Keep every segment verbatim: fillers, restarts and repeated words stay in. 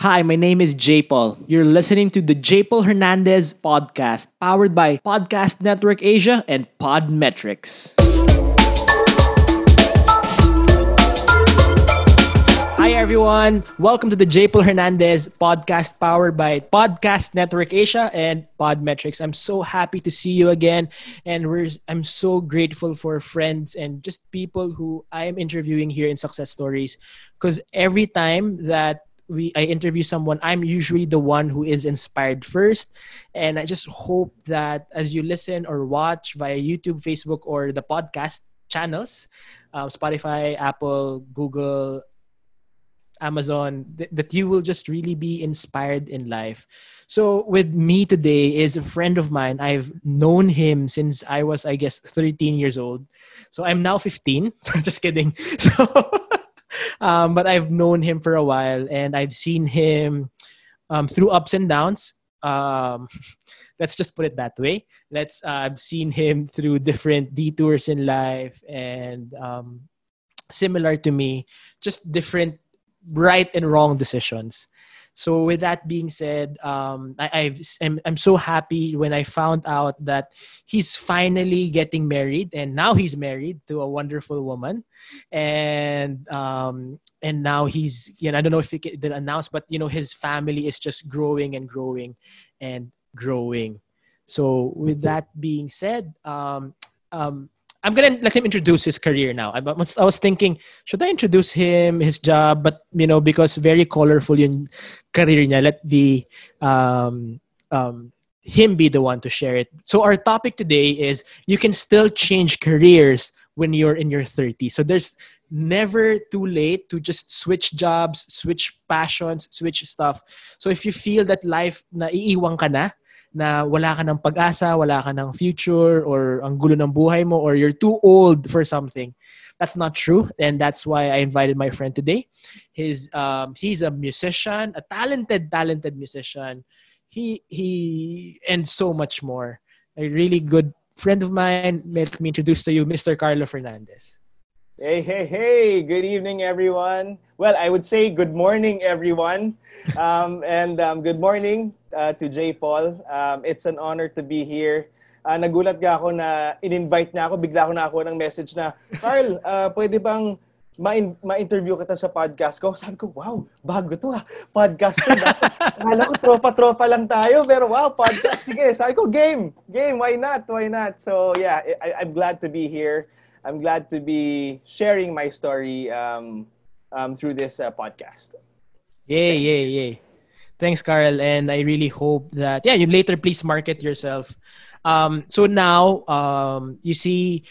Hi, my name is Jay Paul. You're listening to the Jay Paul Hernandez podcast, powered by Podcast Network Asia and Podmetrics. Hi everyone! Welcome to the Jay Paul Hernandez podcast, powered by Podcast Network Asia and Podmetrics. I'm so happy to see you again, and we're I'm so grateful for friends and just people who I'm interviewing here in Success Stories, because every time that We, I interview someone, I'm usually the one who is inspired first. And I just hope that as you listen or watch via YouTube, Facebook, or the podcast channels, um, Spotify, Apple, Google, Amazon, th- that you will just really be inspired in life. So with me today is a friend of mine. I've known him since I was, I guess, thirteen years old. So I'm now fifteen. So just kidding. So... Um, but I've known him for a while, and I've seen him um, through ups and downs. Um, let's just put it that way. Let's. Uh, I've seen him through different detours in life, and um, similar to me, just different right and wrong decisions. So with that being said, um, I, I've, I'm, I'm so happy when I found out that he's finally getting married, and now he's married to a wonderful woman, and um, and now he's, you know, I don't know if he can announce, but you know, his family is just growing and growing and growing. So with that being said, um, um, I'm gonna let him introduce his career now. I was, I was thinking, should I introduce him, his job? But you know, because very colorful yung career niya, let be um, um, him be the one to share it. So our topic today is: you can still change careers when you're in your thirties. So there's never too late to just switch jobs, switch passions, switch stuff. So if you feel that life na iiwang ka na, na wala ka ng pag-asa, wala ka ng future, or ang gulo ng buhay mo, or you're too old for something, that's not true. And that's why I invited my friend today. His um, he's a musician, a talented, talented musician. He he and so much more. A really good friend of mine. Let me introduce to you Mister Carlo Fernandez. Hey, hey, hey. Good evening, everyone. Well, I would say good morning, everyone. Um, and um, good morning uh, to Jay Paul. Um, it's an honor to be here. Uh, nagulat nga ako na in-invite na ako. Bigla ko na ako ng message na, Carl, uh, pwede bang ma-in- ma-interview kita sa podcast ko? Sabi ko, wow, bago to ah. Podcast ko. Akala ko, tropa-tropa lang tayo. Pero wow, podcast. Sige, sabi ko, game. Game, why not? Why not? So yeah, I- I'm glad to be here. I'm glad to be sharing my story um, um, through this uh, podcast. Yay, yay, yay. Thanks, Carl. And I really hope that, yeah, you later please market yourself. Um, so now, um, you see,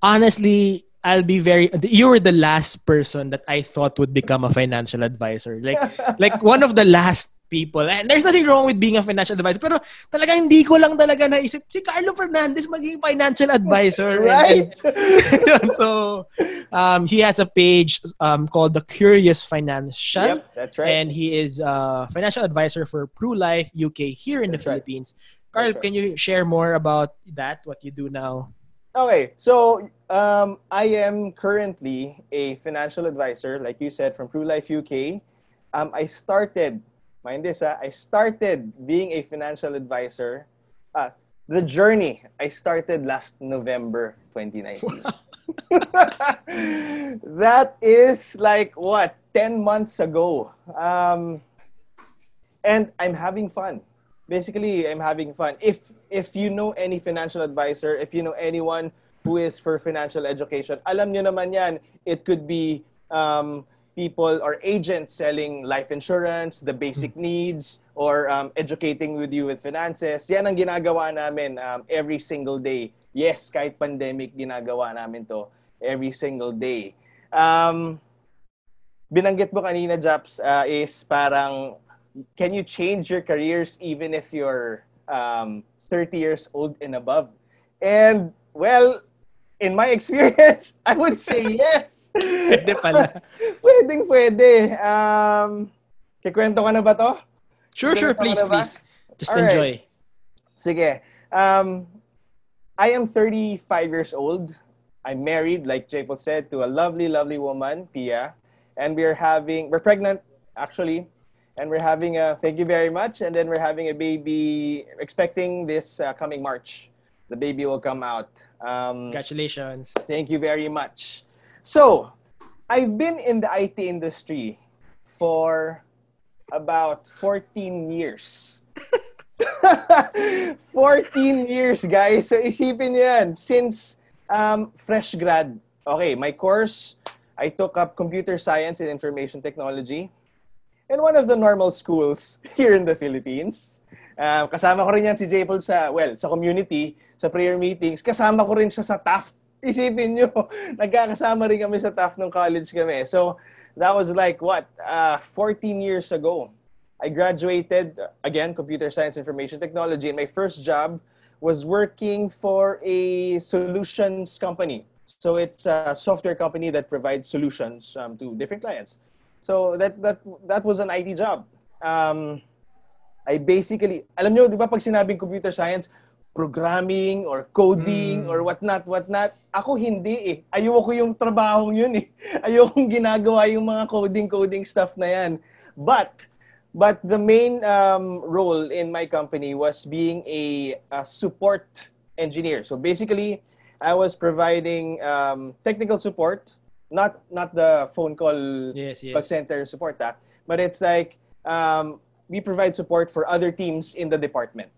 honestly, I'll be very, you were the last person that I thought would become a financial advisor. Like, like one of the last people. And there's nothing wrong with being a financial advisor. Pero talaga hindi ko lang talaga naisip, si Carlo Fernandez maging financial advisor. Right? And so, um, he has a page um, called The Curious Financial. Yep, that's right. And he is a financial advisor for Pru Life U K here in that's the right. Philippines. Carl, right. Can you share more about that, what you do now? Okay. So, um, I am currently a financial advisor, like you said, from Pru Life U K. Um, I started Mind this, ah, I started being a financial advisor. Ah, the journey, I started last November twenty nineteen. That is like, what, ten months ago. Um, and I'm having fun. Basically, I'm having fun. If, if you know any financial advisor, if you know anyone who is for financial education, alam niyo naman yan, it could be... Um, people or agents selling life insurance, the basic needs, or um, educating with you with finances. Yan ang ginagawa namin um, every single day. Yes, kahit pandemic, ginagawa namin to every single day. Um, binanggit mo kanina, Japs, uh, is parang, can you change your careers even if you're um, thirty years old and above? And, well, in my experience, I would say yes. Pwede pala. Pwedeng pwede. Um, kikwento ka na ba to? Sure, kikwento sure. Please, please. Just All enjoy. Right. Sige. Um, I am thirty-five years old. I'm married, like Jay Paul said, to a lovely, lovely woman, Pia. And we're having, we're pregnant, actually. And we're having a, thank you very much. And then we're having a baby, expecting this uh, coming March. The baby will come out. Um, Congratulations. Thank you very much. So, I've been in the I T industry for about fourteen years. fourteen years, guys. So, isipin yan. Since um, fresh grad. Okay, my course, I took up computer science and information technology in one of the normal schools here in the Philippines. Uh, kasama ko rin yan si Jay Paul sa, well, sa community, sa prayer meetings. Kasama ko rin siya sa Taft. Isipin nyo, nagkakasama rin kami sa Taft nung college kami. So, that was like, what, uh, fourteen years ago. I graduated, again, computer science, information technology. And my first job was working for a solutions company. So it's a software company that provides solutions um, to different clients. So that that that was an I T job. Um, I basically, alam nyo, di ba pag sinabing computer science, programming or coding mm. or whatnot, whatnot, ako hindi eh. Ayoko yung trabahong yun eh. Ayokong ginagawa yung mga coding-coding stuff na yan. But, but the main um, role in my company was being a, a support engineer. So basically, I was providing um, technical support, not not the phone call yes, yes. call center support, ah, but it's like um, we provide support for other teams in the department.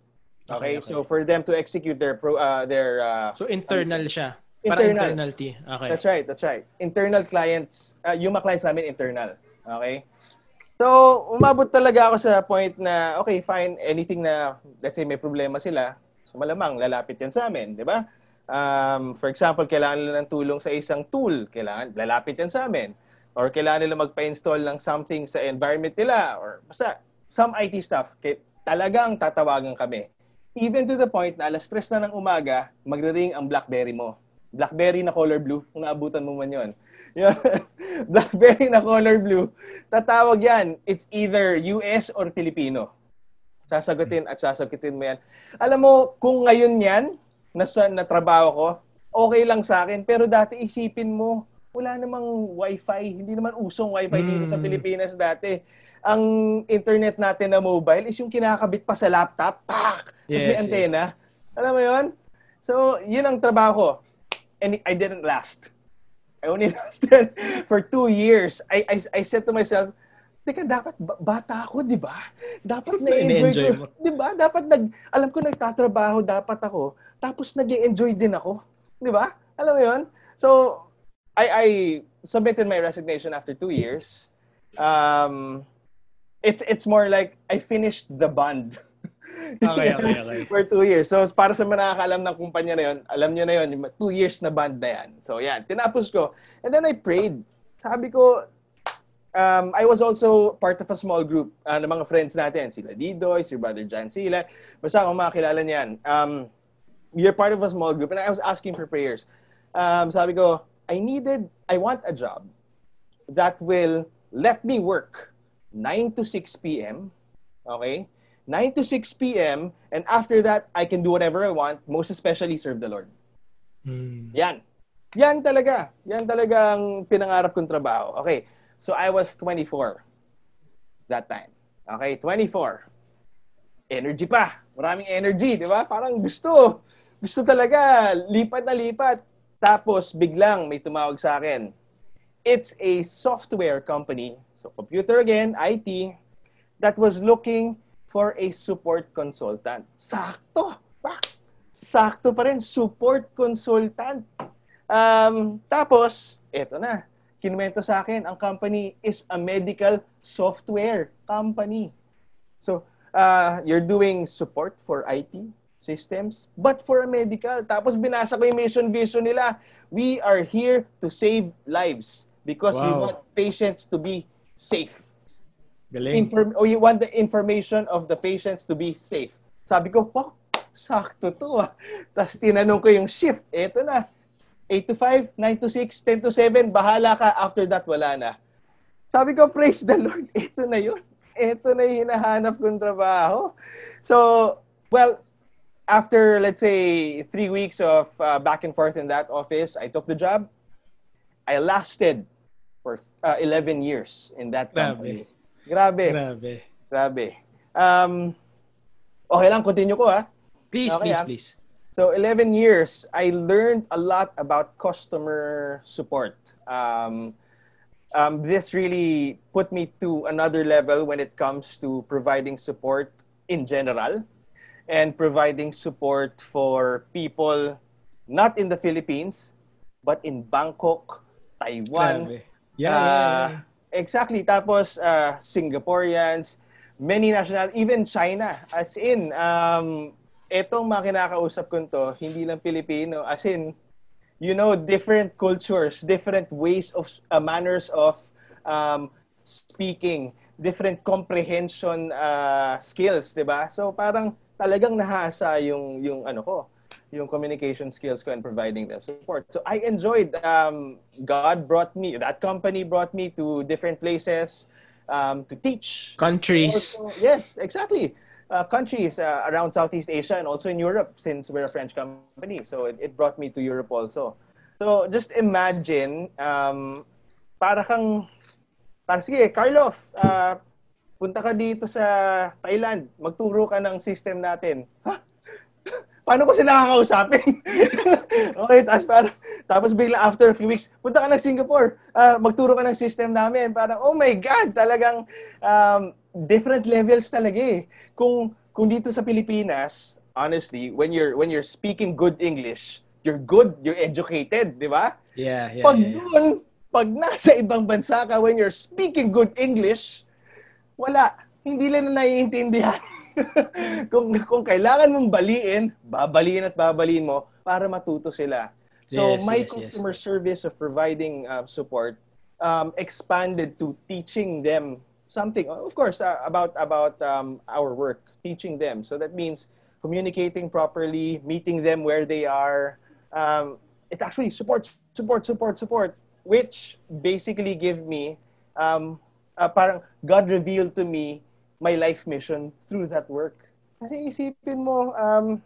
Okay, okay, okay. So for them to execute their pro, uh, their uh, so internal siya, internal. Internal T. Okay, that's right, that's right. Internal clients, uh, yung mga clients namin internal. Okay, so umabot talaga ako sa point na okay, fine, anything na let's say may problema sila, so malamang lalapit yan sa amin, di ba? Um, for example, kailangan nila ng tulong sa isang tool, kailangan, lalapit yan sa amin. Or kailangan nila magpa-install ng something sa environment nila. Or basta, some I T stuff. Kaya talagang tatawagan kami. Even to the point na alas tres na ng umaga, magre-ring ang BlackBerry mo. BlackBerry na color blue, kung naabutan mo man yun. BlackBerry na color blue. Tatawag yan, it's either U S or Filipino. Sasagutin at sasagutin mo yan. Alam mo, kung ngayon yan, nasa natrabaho ko, okay lang sa akin. Pero dati isipin mo, wala namang wifi. Hindi naman usong wifi mm. dito sa Pilipinas dati. Ang internet natin na mobile is yung kinakabit pa sa laptop. Pak! Yes, may antena. Yes. Alam mo yun? So, yun ang trabaho ko. And I didn't last. I only lasted for two years. I, I, I said to myself, teka, dapat bata ako, di ba? Dapat na-enjoy ko. Di ba? Dapat nag, alam ko nagtatrabaho, dapat ako. Tapos nag-enjoy din ako. Di ba? Alam mo yun? So, I, I submitted my resignation after two years. Um, it's, it's more like, I finished the bond. Okay, okay, okay. For two years. So, para sa mga nakakaalam ng kumpanya na yun, alam nyo na yun, two years na bond na yan. So, yan. Tinapos ko. And then I prayed. Sabi ko, Um, I was also part of a small group uh, ng mga friends natin. Sila Didoy, si Brother John Sila. Basta kung makakilala niyan. Um, we are part of a small group and I was asking for prayers. Um, sabi ko, I needed, I want a job that will let me work nine to six p.m. Okay? nine to six p.m. And after that, I can do whatever I want. Most especially, serve the Lord. Hmm. Yan. Yan talaga. Yan talaga ang pinangarap kong trabaho. Okay. So, I was twenty-four that time. Okay, twenty-four. Energy pa. Maraming energy, di ba? Parang gusto. Gusto talaga. Lipat na lipat. Tapos, biglang may tumawag sa akin. It's a software company. So, computer again, I T, that was looking for a support consultant. Sakto. Pak. Sakto pa rin. Support consultant. Um, tapos, eto na. Kinuwento sa akin, ang company is a medical software company. So, uh, you're doing support for I T systems, but for a medical. Tapos binasa ko yung mission vision nila. We are here to save lives because wow. we want patients to be safe. Galing. Inform- or you want the information of the patients to be safe. Sabi ko, wow, sakto to. Ah. Tapos tinanong ko yung shift. Eto na. eight to five, nine to six, ten to seven, bahala ka. After that, wala na. Sabi ko, praise the Lord. Ito na yun. Ito na yung hinahanap kong trabaho. So, well, after, let's say, three weeks of uh, back and forth in that office, I took the job. I lasted for uh, eleven years in that company. Grabe. Grabe. Grabe. Grabe. Um, okay lang, continue ko ha. Please, okay, please, ha? please. So, eleven years, I learned a lot about customer support. Um, um, this really put me to another level when it comes to providing support in general and providing support for people not in the Philippines, but in Bangkok, Taiwan. Yeah, uh, yeah, yeah. Exactly. Tapos, uh, Singaporeans, many national, even China. As in, um... etong mga kinakausap ko to, hindi lang Pilipino. As in, you know, different cultures, different ways of, uh, manners of um, speaking, different comprehension uh, skills, diba? So parang talagang nahasa yung, yung ano ko, yung communication skills ko and providing them support. So I enjoyed, um, God brought me, that company brought me to different places um, to teach. Countries. Also, yes, exactly. Uh, countries uh, around Southeast Asia and also in Europe, since we're a French company. So it, it brought me to Europe also. So just imagine, um, para kang, para sige, Karlof, uh, punta ka dito sa Thailand, magturo ka ng system natin. Ha? Huh? Paano ko sila kakausapin? Okay, tapos, para, tapos bigla after a few weeks, punta ka ng Singapore, uh, magturo ka ng system namin. Parang, oh my God, talagang um, different levels talaga eh. Kung, kung dito sa Pilipinas, honestly, when you're, when you're speaking good English, you're good, you're educated, di ba? Yeah, yeah, pag yeah, yeah. Doon, pag nasa ibang bansa ka, when you're speaking good English, wala, hindi lang na naiintindihan. kung kung kailangan mong baliin, babaliin at babaliin mo para matuto sila. So yes, my yes, customer yes. service of providing uh, support um, expanded to teaching them something. Of course, uh, about about um, our work, teaching them. So that means communicating properly, meeting them where they are. Um, it's actually support, support, support, support, which basically give me um, uh, parang God revealed to me my life mission through that work. Kasi isipin mo, um,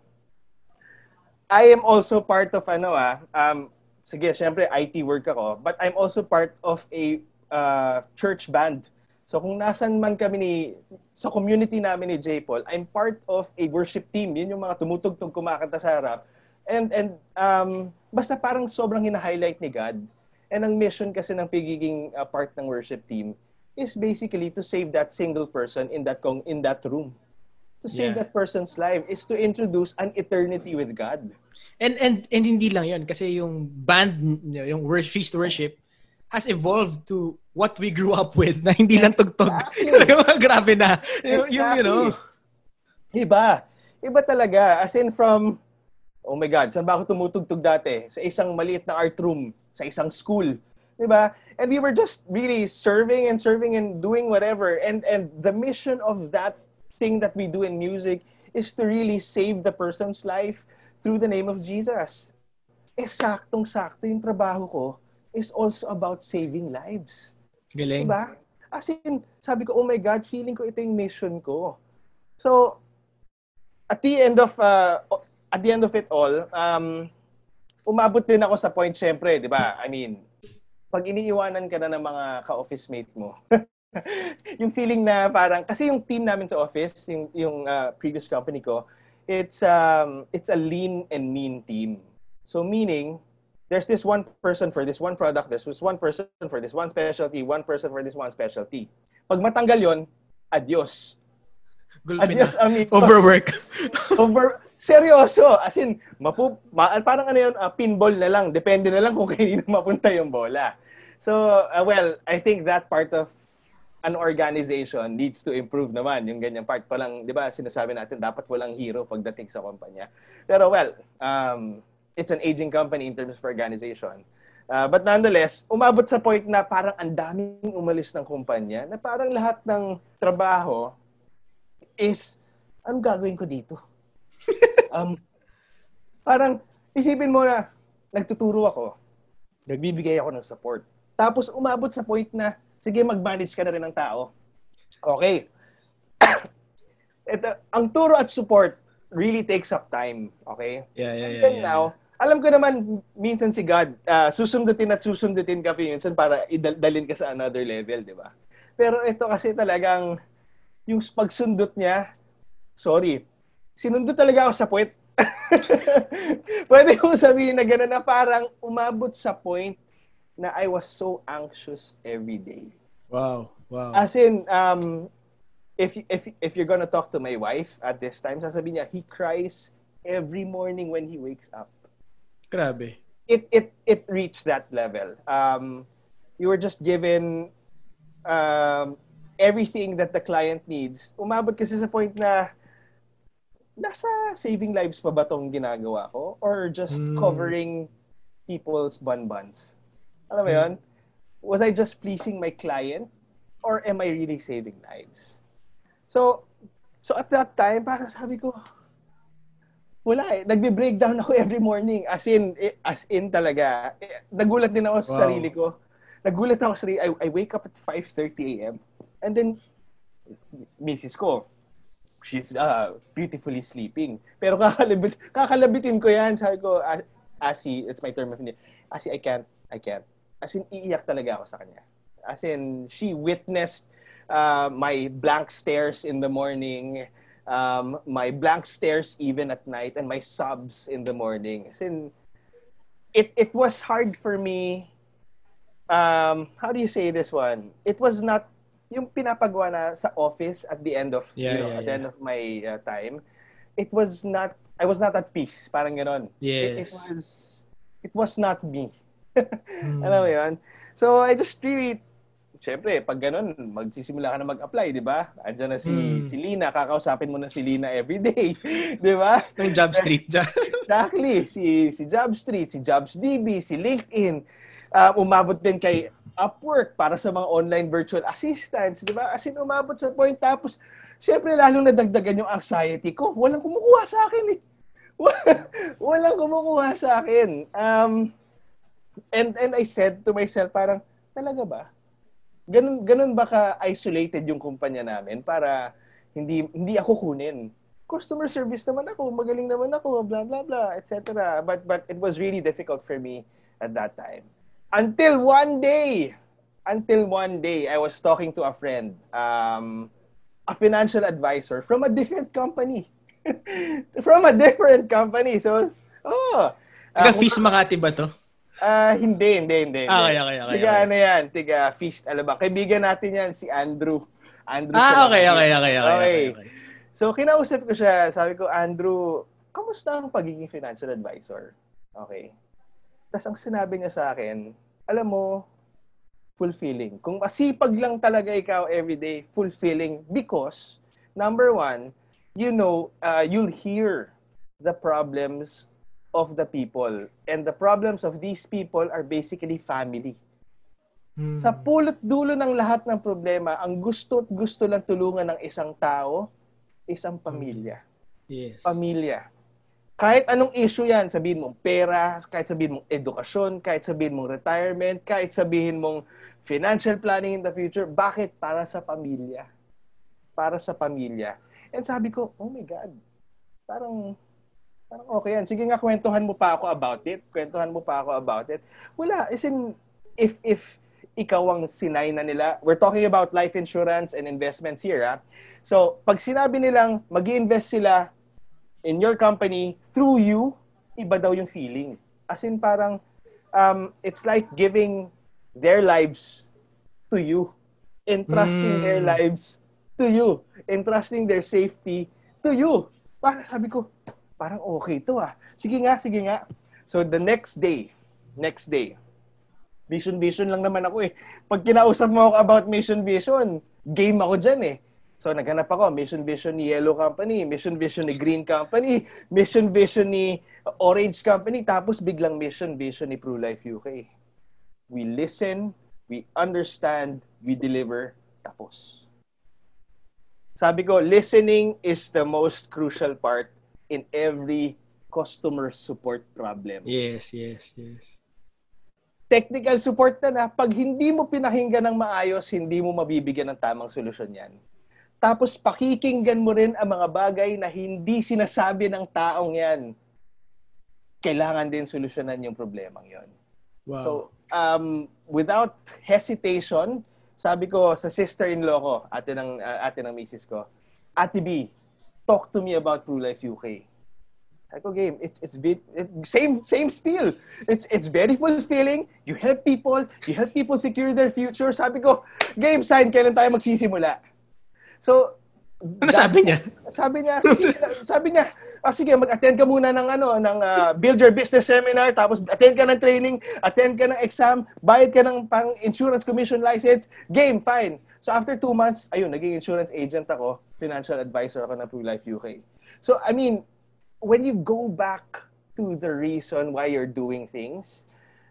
I am also part of, ano ah, um, sige, syempre I T work ako, but I'm also part of a uh, church band. So kung nasan man kami ni, sa community namin ni Jay Paul, I'm part of a worship team. Yun yung mga tumutugtog, kumakanta sa harap. And, and um, basta parang sobrang hina-highlight ni God. And ang mission kasi ng pagiging uh, part ng worship team is basically to save that single person in that con- in that room. To save yeah. that person's life is to introduce an eternity with God. And and and hindi lang 'yon kasi yung band, yung Feast Worship has evolved to what we grew up with na hindi lang tugtog. Exactly. Grabe na. Exactly. Yung, you know. Iba. Iba talaga. As in from, oh my God, saan ba ako tumutugtog dati? Sa isang maliit na art room, sa isang school. Diba? And we were just really serving and serving and doing whatever. And, and the mission of that thing that we do in music is to really save the person's life through the name of Jesus. Eh, saktong-sakto yung trabaho ko is also about saving lives. Galing. Diba? As in, sabi ko, oh my God, feeling ko ito yung mission ko. So, at the end of, uh, at the end of it all, um, umabot din ako sa point, syempre, diba? I mean, pag iniiwanan ka na ng mga ka-office mate mo, yung feeling na parang, kasi yung team namin sa office, yung, yung uh, previous company ko, it's, um, it's a lean and mean team. So meaning, there's this one person for this one product, there's this one person for this one specialty, one person for this one specialty. Pag matanggal yon, adios. Gulpin adios, amigo. Overwork. Over Seryoso, as in, mapu- ma- parang ano yun, uh, pinball na lang. Depende na lang kung kanino mapunta yung bola. So, uh, well, I think that part of an organization needs to improve naman. Yung ganyang part pa lang, di ba, sinasabi natin, dapat walang hero pagdating sa kumpanya. Pero well, um, it's an aging company in terms of organization. Uh, but nonetheless, umabot sa point na parang ang daming umalis ng kumpanya, na parang lahat ng trabaho is, anong gagawin ko dito? um, parang isipin mo na nagtuturo ako, nagbibigay ako ng support, tapos umabot sa point na sige, mag-manage ka na rin ng tao. Okay. Ito, ang turo at support really takes up time. Okay? Yeah, yeah, yeah. And then yeah, now, yeah. alam ko naman minsan si God, uh, susundutin at susundutin ka minsan para idalin ka sa another level, di ba? Pero ito kasi talagang yung pagsundot niya, sorry, sinundot talaga ako sa puwet. Pwede kong sabihin na gano'n na parang umabot sa point na I was so anxious every day. Wow, wow. As in, um, if, if, if you're gonna talk to my wife at this time, sasabihin niya, he cries every morning when he wakes up. Grabe. It it it reached that level. Um, you were just given um, everything that the client needs. Umabot kasi sa point na nasa saving lives pa ba tong ginagawa ko? Or just mm. covering people's bonbons? Alam mo yun? Was I just pleasing my client? Or am I really saving lives? So, so at that time, parang sabi ko, wala eh. Nagbe-breakdown ako every morning. As in, as in talaga. Nagulat din ako wow. sa sarili ko. Nagulat ako sa sarili. I, I wake up at five thirty a.m. And then, misis ko, she's uh, beautifully sleeping. Pero kakalabit, kakalabitin ko yan. Sabi ko, Asi, it's my term of endearment. Asi, I can't, I can't. As in, iiyak talaga ako sa kanya. As in, she witnessed uh, my blank stares in the morning. Um, my blank stares even at night and my sobs in the morning. As in, it it was hard for me. Um, how do you say this one? It was not yung pinapagawa na sa office at the end of yeah, you know yeah, at yeah. the end of my uh, time. It was not. I was not at peace. Parang ganon. Yes. It, it was. It was not me. mm. Alam mo yun? So I just really. Siyempre, pag ganun, magsisimula ka na mag-apply, di ba? Andiyan na si, hmm. si Lina, kakausapin mo na si Lina everyday, di ba? Yung Job Street dyan. Exactly. Si, si Job Street, si JobsDB, si LinkedIn. Uh, umabot din kay Upwork para sa mga online virtual assistants, di ba? As in, umabot sa point. Tapos, siyempre, lalong nadagdagan yung anxiety ko. Walang kumukuha sa akin eh. Walang kumukuha sa akin. Um, and, and I said to myself, parang, talaga ba? Ganun, ganun ba ka-isolated yung kumpanya namin para hindi hindi ako kunin? Customer service naman ako, magaling naman ako, blah, blah, blah, et cetera. But, but it was really difficult for me at that time. Until one day, until one day, I was talking to a friend, um, a financial advisor from a different company. From a different company. So, oh. Taga uh, Feast Makati ba to? Ah, uh, hindi, hindi, hindi. Ah, kaya, kaya, kaya. Tiga ano yan, tiga Feast Alabang. Kaibigan natin yan, si Andrew. Andrew ah, okay, okay, okay, okay, okay, okay. So, kinausap ko siya. Sabi ko, Andrew, kamusta ang pagiging financial advisor? Okay. Tapos ang sinabi niya sa akin, alam mo, fulfilling. Kung masipag lang talaga ikaw everyday, fulfilling. Because, number one, you know, uh, you'll hear the problems of the people. And the problems of these people are basically family. Hmm. Sa pulot dulo ng lahat ng problema, ang gusto at gusto lang tulungan ng isang tao, isang pamilya. Yes. Pamilya. Kahit anong issue yan, sabihin mong pera, kahit sabihin mong edukasyon, kahit sabihin mong retirement, kahit sabihin mong financial planning in the future, bakit? Para sa pamilya. Para sa pamilya. And sabi ko, oh my God, parang Parang okay yan. Sige nga, kwentuhan mo pa ako about it. Kwentuhan mo pa ako about it. Wala. As in, if, if ikaw ang sinay na nila, we're talking about life insurance and investments here, ha? So, pag sinabi nilang mag-i-invest sila in your company through you, iba daw yung feeling. As in, parang, um, it's like giving their lives to you. Entrusting mm. their lives to you. Entrusting their safety to you. Parang sabi ko, parang okay to ah. Sige nga, sige nga. So the next day, next day, vision vision lang naman ako eh. Pag kinausap mo ako about mission vision, game ako dyan eh. So naghanap ako, mission vision ni Yellow Company, mission vision ni Green Company, mission vision ni Orange Company, tapos biglang mission vision ni Pru Life U K. We listen, we understand, we deliver, tapos. Sabi ko, listening is the most crucial part in every customer support problem. Yes, yes, yes. Technical support na na, pag hindi mo pinakinggan ng maayos, hindi mo mabibigyan ng tamang solusyon yan. Tapos pakikinggan mo rin ang mga bagay na hindi sinasabi ng taong yan. Kailangan din solusyonan yung problemang yon. Wow. So, um, without hesitation, sabi ko sa sister-in-law ko, ate ng, uh, ate ng misis ko, Ate B, talk to me about Pru Life U K. Sabi ko, game, it, it's it, same same spiel. It's it's very fulfilling. You help people. You help people secure their future. Sabi ko, game, sign, kailan tayo magsisimula? So, ano that, sabi niya? Sabi niya, sabi niya, oh, sige, mag-attend ka muna ng, ano, ng uh, Build Your Business Seminar, tapos attend ka ng training, attend ka ng exam, bayad ka ng pang insurance commission license, game, fine. So after two months, ayun, naging insurance agent ako, financial advisor ako ng Pru Life U K. So, I mean, when you go back to the reason why you're doing things,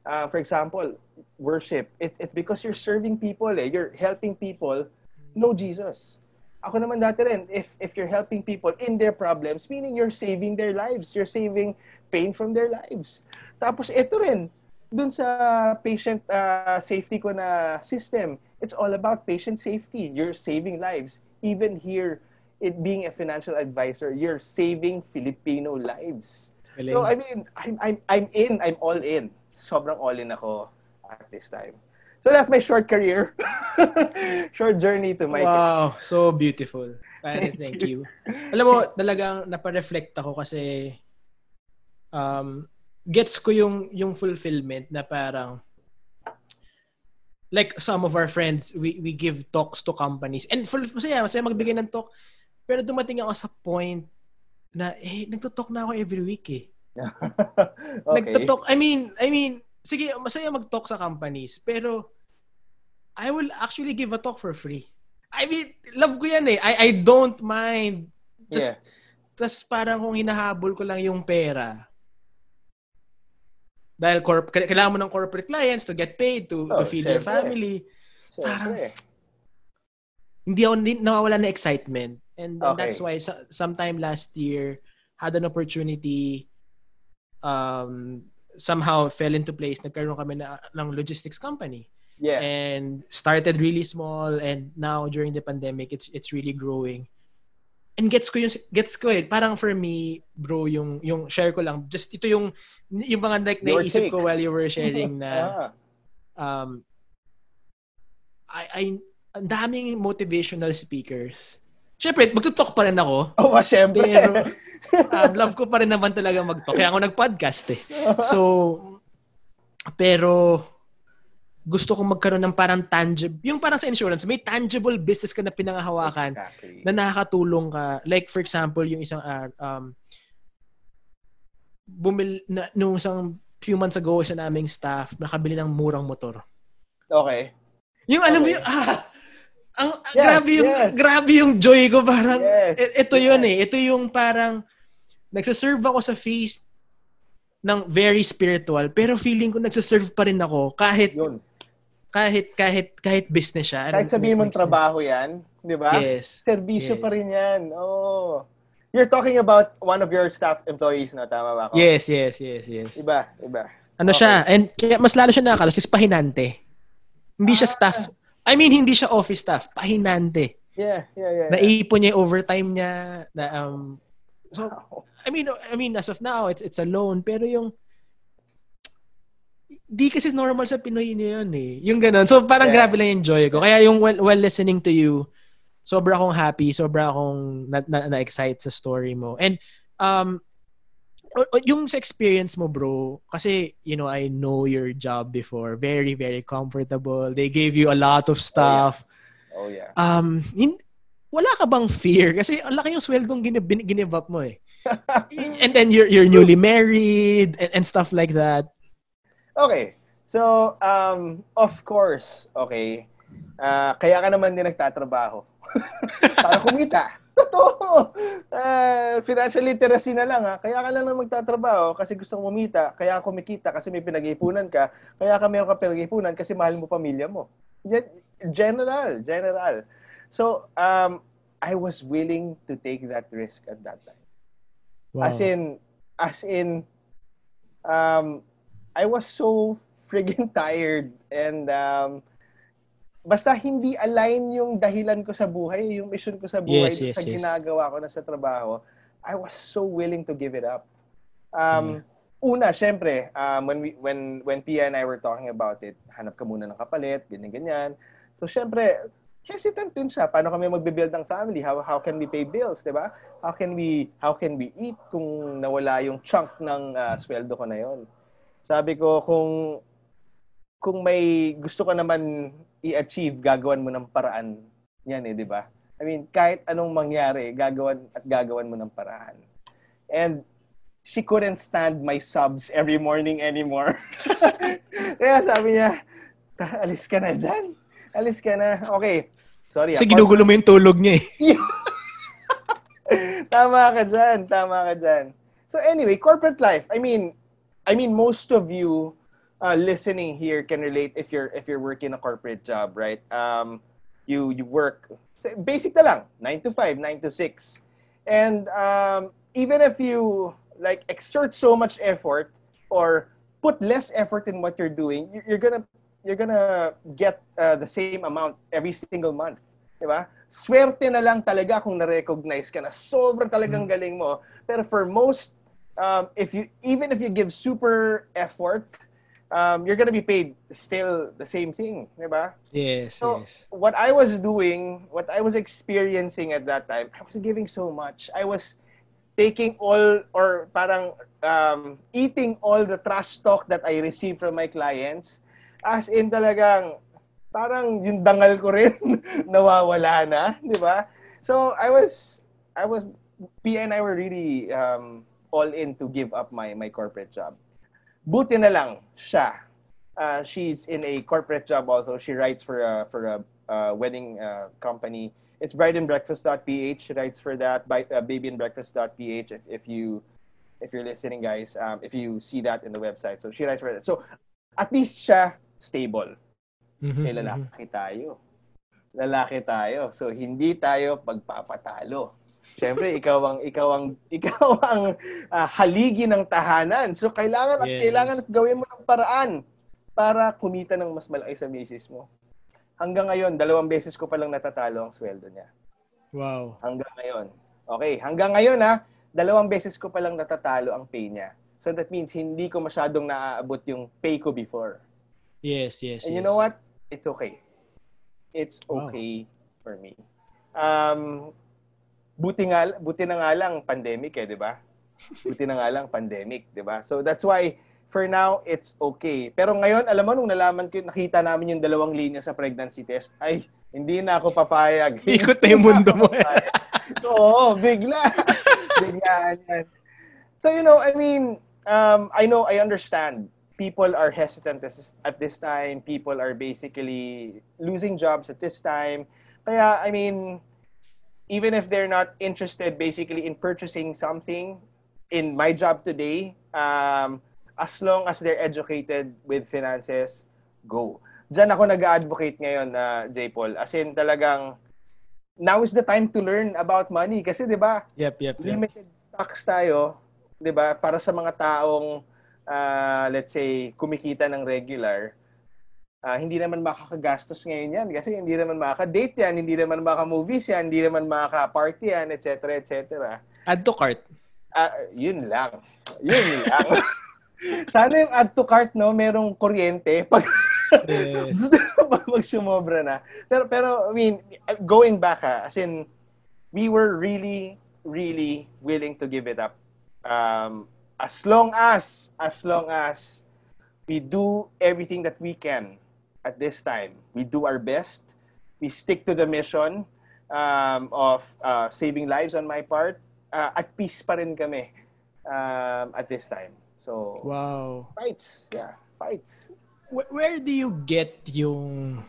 uh, for example, worship, it, it because you're serving people, eh, you're helping people know Jesus. Ako naman dati rin, if, if you're helping people in their problems, meaning you're saving their lives, you're saving pain from their lives. Tapos ito rin, dun sa patient uh, safety ko na system, it's all about patient safety. You're saving lives. Even here, it being a financial advisor, you're saving Filipino lives. Really? So I mean, I'm, I'm, I'm in, I'm all in. Sobrang all in ako at this time. So that's my short career, short journey to my wow, career. So beautiful. Thank, thank you. you. Alam mo, talagang napareflect ako kasi um, gets ko yung, yung fulfillment na parang like some of our friends, we, we give talks to companies. And full, masaya, masaya magbigay ng talk. Pero dumating ako sa point na, eh, nagtutalk na ako every week eh. okay. Nagtutalk, I mean, I mean, sige, masaya mag-talk sa companies. Pero, I will actually give a talk for free. I mean, love ko yan eh. I, I don't mind. Just, yeah. Just parang kung hinahabol ko lang yung pera. Dahil corp- kailangan mo ng corporate clients to get paid, to, oh, to feed sure, your family. Sure, parang, sure. Hindi ako nawawala na excitement. And, okay. and that's why, sometime last year, had an opportunity, um, somehow fell into place. Nagkaroon kami na, ng logistics company. Yeah. And started really small, and now during the pandemic it's it's really growing. And gets ko yung gets ko eh. Parang for me, bro, yung yung share ko lang. Just ito yung yung mga like naisip ko while you were sharing na ah. um I I ang daming motivational speakers. Syempre, magtutalk pa rin ako. Oh, syempre. Pero um, love ko pa rin naman talaga mag-talk. Kaya ako nag-podcast eh. So pero gusto kong magkaroon ng parang tangible, yung parang sa insurance, may tangible business ka na pinangahawakan exactly. na nakakatulong ka. Like for example, yung isang uh, um bumili na, nung isang few months ago sa naming staff, nakabili ng murang motor. Okay. Yung okay. alam mo yung, ah, ang yes, grabe yung yes. grabe yung joy ko parang yes, ito yes. yun eh. Ito yung parang nagse-serve ako sa feast ng very spiritual pero feeling ko nagse-serve pa rin ako kahit yun. Kahit, kahit, kahit business siya. Kahit sabihin mong trabaho yan, di ba? Yes. Servisyo yes. pa rin yan. Oh. You're talking about one of your staff employees na, no? Tama ba ako? Yes, yes, yes, yes. Iba, iba. Ano okay. siya? And kaya mas lalo siya nakakalas kasi pahinante. Hindi ah. siya staff. I mean, hindi siya office staff. Pahinante. Yeah, yeah, yeah. Naipon niya yung overtime niya. Na, um, so, wow. I mean, I mean, as of now, it's it's a loan. Pero yung di kasi normal sa Pinoy na yun eh. Yung ganun. So, parang yeah. grabe lang yung joy ko. Kaya yung while, while listening to you, sobra akong happy, sobra akong na, na, na-excite sa story mo. And, um, yung sa experience mo, bro, kasi, you know, I know your job before. Very, very comfortable. They gave you a lot of stuff. Oh, yeah. Oh, yeah. Um, in, wala ka bang fear? Kasi, ang laki yung sweldong ginib- ginive up mo eh. And then, you're, you're newly married and, and stuff like that. Okay. So, um, of course, okay. Uh, kaya ka naman din nagtatrabaho. Para kumita. Totoo! Uh, financial literacy na lang, ha. Kaya ka lang naman magtatrabaho kasi gusto kong kumita. Kaya kumikita kasi may pinag-ipunan ka. Kaya ka meron ka pinag-ipunan kasi mahal mo pamilya mo. General. General. So, um, I was willing to take that risk at that time. Wow. As in, as in, um, I was so friggin' tired and um, basta hindi align yung dahilan ko sa buhay, yung mission ko sa buhay yes, yes, sa yes. ginagawa ko na sa trabaho, I was so willing to give it up. Um, mm. Una, syempre, um, when, we, when, when Pia and I were talking about it, hanap ka muna ng kapalit, ganyan-ganyan. So syempre, hesitant din siya. Paano kami magbe-build ng family? How how can we pay bills, 'di ba? How can we how can we eat kung nawala yung chunk ng uh, sweldo ko na yon? Sabi ko, kung kung may gusto ka naman i-achieve, gagawan mo ng paraan. Yan eh, 'di ba? I mean, kahit anong mangyari, gagawan at gagawan mo ng paraan. And she couldn't stand my subs every morning anymore. Kaya sabi niya, alis ka na dyan. Alis ka na. Okay. Sorry. Kasi ginugulo mo yung tulog niya eh. Tama ka dyan. Tama ka dyan. So anyway, corporate life. I mean, I mean, most of you uh, listening here can relate if you're if you're working a corporate job, right? Um, you you work, basic na lang, nine to five, nine to six. And um, even if you like exert so much effort or put less effort in what you're doing, you're gonna you're gonna get uh, the same amount every single month, di ba? Swerte na lang talaga kung na-recognize ka na sobrang talagang galing mo. Pero for most, um, if you even if you give super effort, um, you're gonna be paid still the same thing, di ba? Yes. So yes. What I was doing, what I was experiencing at that time, I was giving so much. I was taking all or parang um, eating all the trash talk that I receive from my clients, as in talagang parang yung dangal ko rin nawawala na, di ba? So I was I was Pia and I were really um, all in to give up my my corporate job. Buti na lang siya. Uh, she's in a corporate job also. She writes for a, for a, a wedding uh, company. It's bride and breakfast dot p h. She writes for that. By uh, baby and breakfast dot p h. If if you if you're listening, guys, um, if you see that in the website, so she writes for that. So at least siya stable. Mm-hmm, eh, lalaki mm-hmm. tayo. Lalaki tayo. So hindi tayo pagpapatalo. Siyempre, ikaw ang ikaw ang ikaw ang uh, haligi ng tahanan. So kailangan yeah. at kailangan at gawin mo ng paraan para kumita ng mas malaki sa misis mo. Hanggang ngayon, dalawang beses ko palang natatalo ang sweldo niya. Wow. Hanggang ngayon. Okay, hanggang ngayon ha, dalawang beses ko palang natatalo ang pay niya. So that means hindi ko masyadong naaabot yung pay ko before. Yes, yes, And yes. you know what? It's okay. It's okay wow. for me. Um, buti, nga, buti na nga lang pandemic eh, di ba? Buti na nga lang pandemic, di ba? So that's why... For now, it's okay. Pero ngayon, alam mo, nung nalaman ko, nakita namin yung dalawang linya sa pregnancy test, ay, hindi na ako papayag. Ikot na yung mundo mo. Oo, bigla. Biglaan yan. So, you know, I mean, um, I know, I understand. People are hesitant at this time. People are basically losing jobs at this time. Kaya, I mean, even if they're not interested basically in purchasing something, in my job today, um, as long as they're educated with finances, go. Diyan ako nag-advocate ngayon na uh, Jay Paul. As in talagang, now is the time to learn about money. Kasi di ba, yep, yep, yep. limited stocks tayo, di ba, para sa mga taong, uh, let's say, kumikita ng regular, uh, hindi naman makakagastos ngayon yan. Kasi hindi naman makaka-date yan, hindi naman makaka-movies yan, hindi naman makaka-party yan, et cetera, et cetera. Add to cart. Uh, yun lang. Yun lang. Sana yung add to cart, no, merong kuryente pag yes. magsumobra na. Pero, pero, I mean, going back, ha, as in, we were really, really willing to give it up. Um, as long as, as long as we do everything that we can at this time. We do our best. We stick to the mission um, of uh, saving lives on my part. Uh, at peace pa rin kami um, at this time. So, wow. Fights. Yeah, fights. Where, where do you get yung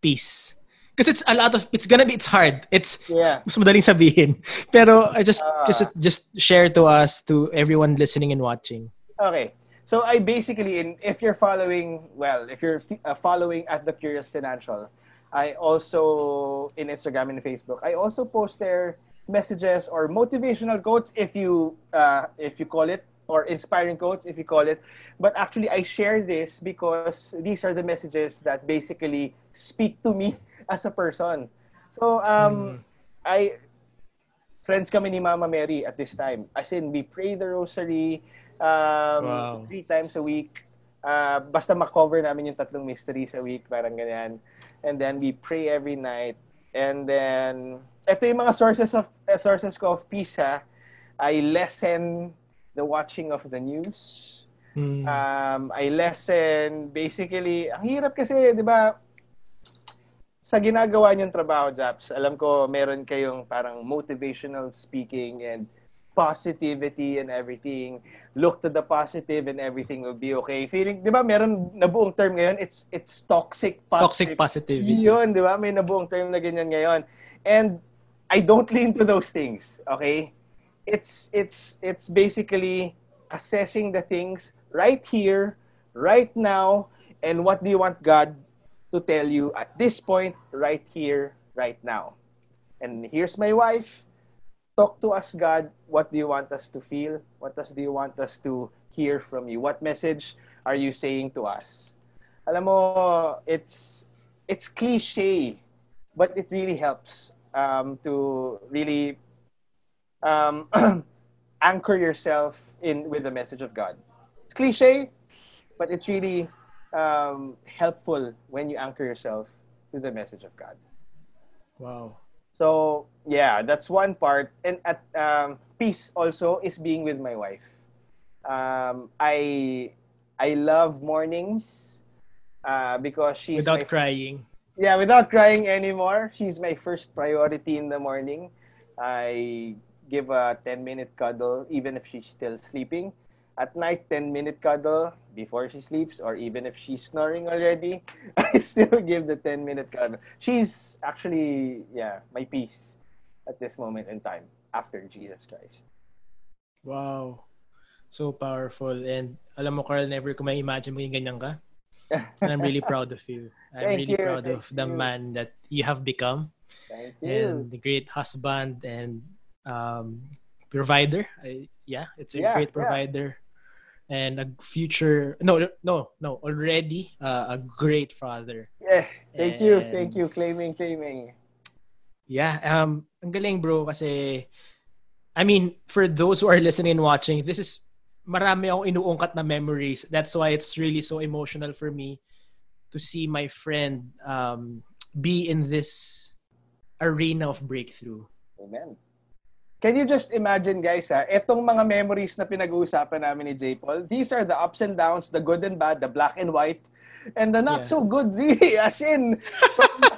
peace? Because it's a lot of, it's gonna be, it's hard. It's, yeah. mas madaling sabihin. Pero I just, uh, just, just share to us, to everyone listening and watching. Okay. So I basically, in, if you're following, well, if you're f- uh, following at The Curious Financial, I also, in Instagram and Facebook, I also post their messages or motivational quotes, if you, uh, if you call it, or inspiring quotes, if you call it. But actually, I share this because these are the messages that basically speak to me as a person. So, um, mm. I, friends kami ni Mama Mary at this time. As in, we pray the rosary um, wow. three times a week. Uh, basta makover namin yung tatlong mysteries a week, parang ganyan. and then we pray every night. And then, ito yung mga sources of uh, sources ko of peace, ha. I lessen the watching of the news. Mm. Um, I lessen, basically, ang hirap kasi, di ba, sa ginagawa niyong trabaho, Japs, alam ko meron kayong parang motivational speaking and positivity and everything. Look to the positive and everything will be okay. Feeling, di ba, meron nabuong term ngayon, it's it's toxic positivity. Toxic positivity. Yun, di ba? May nabuong term na ganyan ngayon. And I don't lean to those things, okay? It's it's it's basically assessing the things right here, right now, and what do you want God to tell you at this point, right here, right now? And here's my wife. Talk to us, God. What do you want us to feel? What does do you want us to hear from you? What message are you saying to us? Alam mo, it's it's cliche, but it really helps um, to really um, anchor yourself in with the message of God. It's cliche, but it's really um, helpful when you anchor yourself to the message of God. Wow. So, yeah, that's one part. And at um, peace also is being with my wife. Um, I I love mornings uh, because she's... Without crying. First, yeah, without crying anymore. She's my first priority in the morning. I give a ten-minute cuddle even if she's still sleeping. At night, ten-minute cuddle before she sleeps, or even if she's snoring already, I still give the ten-minute cuddle. She's actually, yeah, my peace at this moment in time after Jesus Christ. Wow. So powerful. And alam mo, Carl, never ko may imagine mo yung ganyan ka. And I'm really proud of you. I'm really you. proud Thank of you. the man that you have become. Thank you. And the great husband and um, provider. I, yeah, it's a yeah, great provider. Yeah. And a future, no, no, no, already uh, a great father. Yeah, thank and, you, thank you, claiming, claiming. Yeah, um, ang galing, bro, kasi, I mean, for those who are listening and watching, this is, marami akong inuungkat na memories. That's why it's really so emotional for me to see my friend um, be in this arena of breakthrough. Amen. Can you just imagine, guys, ha? Etong mga memories na pinag-uusapan namin ni Jay Paul, these are the ups and downs, the good and bad, the black and white, and the not yeah. so good, really. As in, from,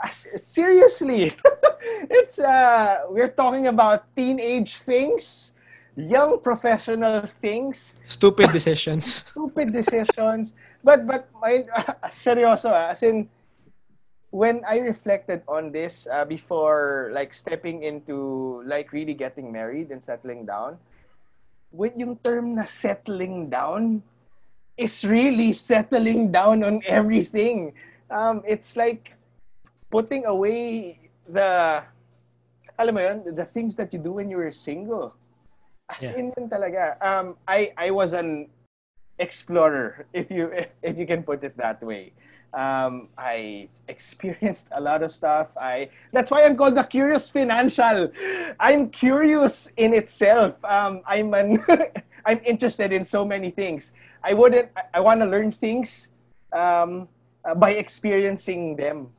as, seriously, it's, uh, we're talking about teenage things, young professional things. Stupid decisions. Stupid decisions. But, but, my, uh, seryoso, ha? As in, when I reflected on this uh, before, like, stepping into, like, really getting married and settling down, with yung term na settling down, is really settling down on everything. Um, it's like putting away the, alam mo yun, the things that you do when you were single. As yeah. in yun talaga. Um, I, I was an explorer, if you, if, if you can put it that way. Um, I experienced a lot of stuff. I that's why I'm called the Curious Financial. I'm curious in itself. Um, I'm an I'm interested in so many things. I wouldn't. I, I want to learn things um, uh, by experiencing them.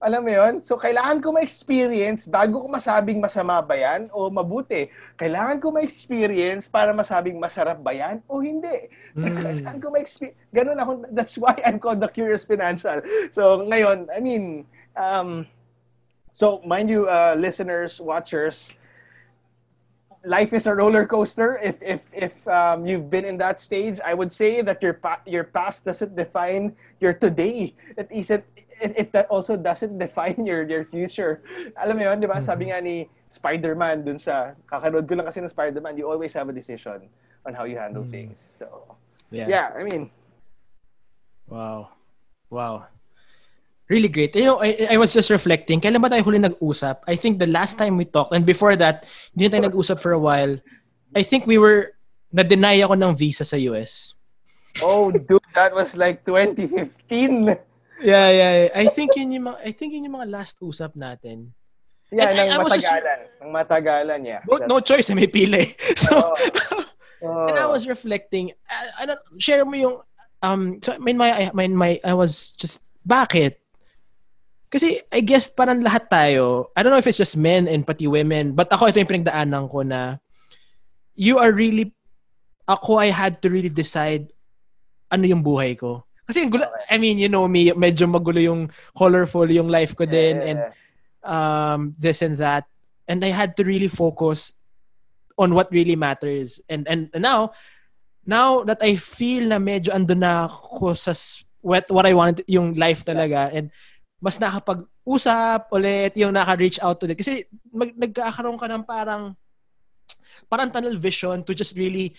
Alam mo yun? So kailangan ko ma-experience bago ko masabing masama ba yan o mabuti. Kailangan ko ma-experience para masabing masarap ba yan o hindi. Mm. Kailangan ko ma-experience. Ganun ako. That's why I'm called the Curious Financial. So ngayon, I mean, um, so mind you, uh, listeners, watchers, life is a roller coaster. If if if um, you've been in that stage, I would say that your pa- your past doesn't define your today. It isn't. It, it that also doesn't define your your future. Alam mo yun, di ba? Sabi nga ni Spiderman dun sa, kakanood ko lang kasi ng Spiderman, you always have a decision on how you handle mm. things. So, yeah. yeah, I mean. Wow. Wow. Really great. You know, I, I was just reflecting, kailan ba tayo huli nag-usap? I think the last time we talked, and before that, hindi na tayo nag-usap for a while, I think we were, na-deny ako ng visa sa U S. Oh, dude, that was like twenty fifteen. Yeah, yeah, yeah. I think yun yung mga, I think yun yung mga last usap natin. Yeah, and ng I, I matagalan. Just, ng matagalan, yeah. No, no choice, eh, may pili. So, oh. Oh. And I was reflecting, I, I don't, share mo yung, um, so, I mean, my, I, my, my, I was just, bakit? Kasi I guess parang lahat tayo, I don't know if it's just men and pati women, but ako ito yung pinagdaanan ko na you are really, ako I had to really decide ano yung buhay ko. Kasi I mean, you know me, medyo magulo yung colorful yung life ko din yeah. and um, this and that. And I had to really focus on what really matters. And and now, now that I feel na medyo ando na ako sa what, what I wanted, yung life talaga. And mas nakapag-usap ulit, yung naka-reach out ulit. Kasi mag- nagkakaroon ka ng parang parang tunnel vision to just really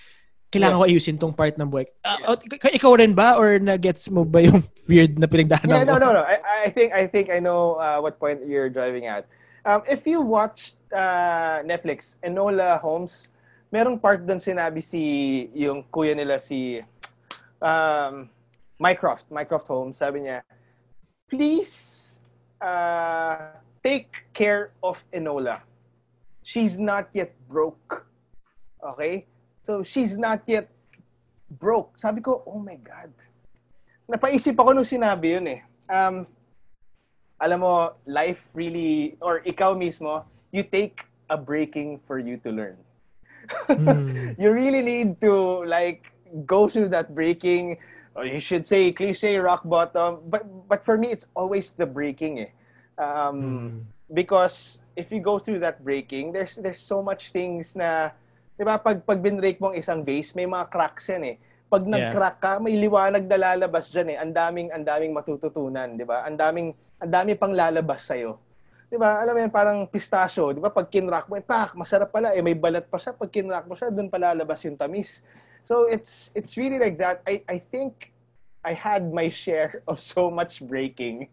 kailangan yeah. ko ayusin tong part ng buhay. Uh, yeah. Ikaw rin ba? Or na-gets mo ba yung weird na pinagdaanan yeah, mo? No, no, no. I, I, think, I think I know uh, what point you're driving at. Um, if you watched uh, Netflix, Enola Holmes, merong part doon sinabi si yung kuya nila si um, Mycroft, Mycroft Holmes, sabi niya, please uh, take care of Enola. She's not yet broke. Okay? So, she's not yet broke. Sabi ko, oh my God. Napaisip ako nung sinabi yun eh. Um, alam mo, life really, or ikaw mismo, you take a breaking for you to learn. Mm. You really need to like go through that breaking. Or you should say cliche rock bottom, but but for me it's always the breaking eh. um, mm. Because if you go through that breaking, there's there's so much things na, di ba, pag pag binrake mong isang vase, may mga cracks yan eh. Pag nag-crack ka, may liwanag na lalabas diyan eh. Ang daming ang daming matututunan, di ba? Ang daming ang dami pang lalabas sa iyo. Di ba? Alam mo yan, parang pistachio, di ba? Pag kinrack mo, eh, pak, masarap pala eh, may balat pa siya. Pag kinrack mo siya, doon palalabas yung tamis. So it's it's really like that. I, I think I had my share of so much breaking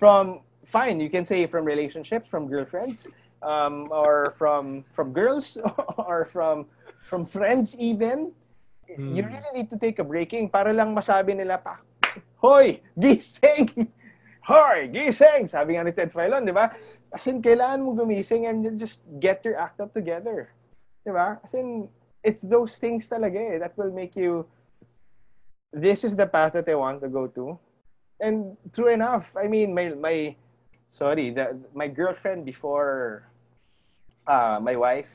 from, fine, you can say from relationships, from girlfriends, um, or from from girls, or from from friends even. Mm. You really need to take a breaking para lang masabi nila pa, hoy, gising! Hoy, gising! Sabi nga ni Ted Failon, di ba? As in, kailangan mo gumising and just get your act up together. Di ba? As in, it's those things talaga eh, that will make you, this is the path that I want to go to. And true enough, I mean, my, my sorry, the, my girlfriend before uh, my wife,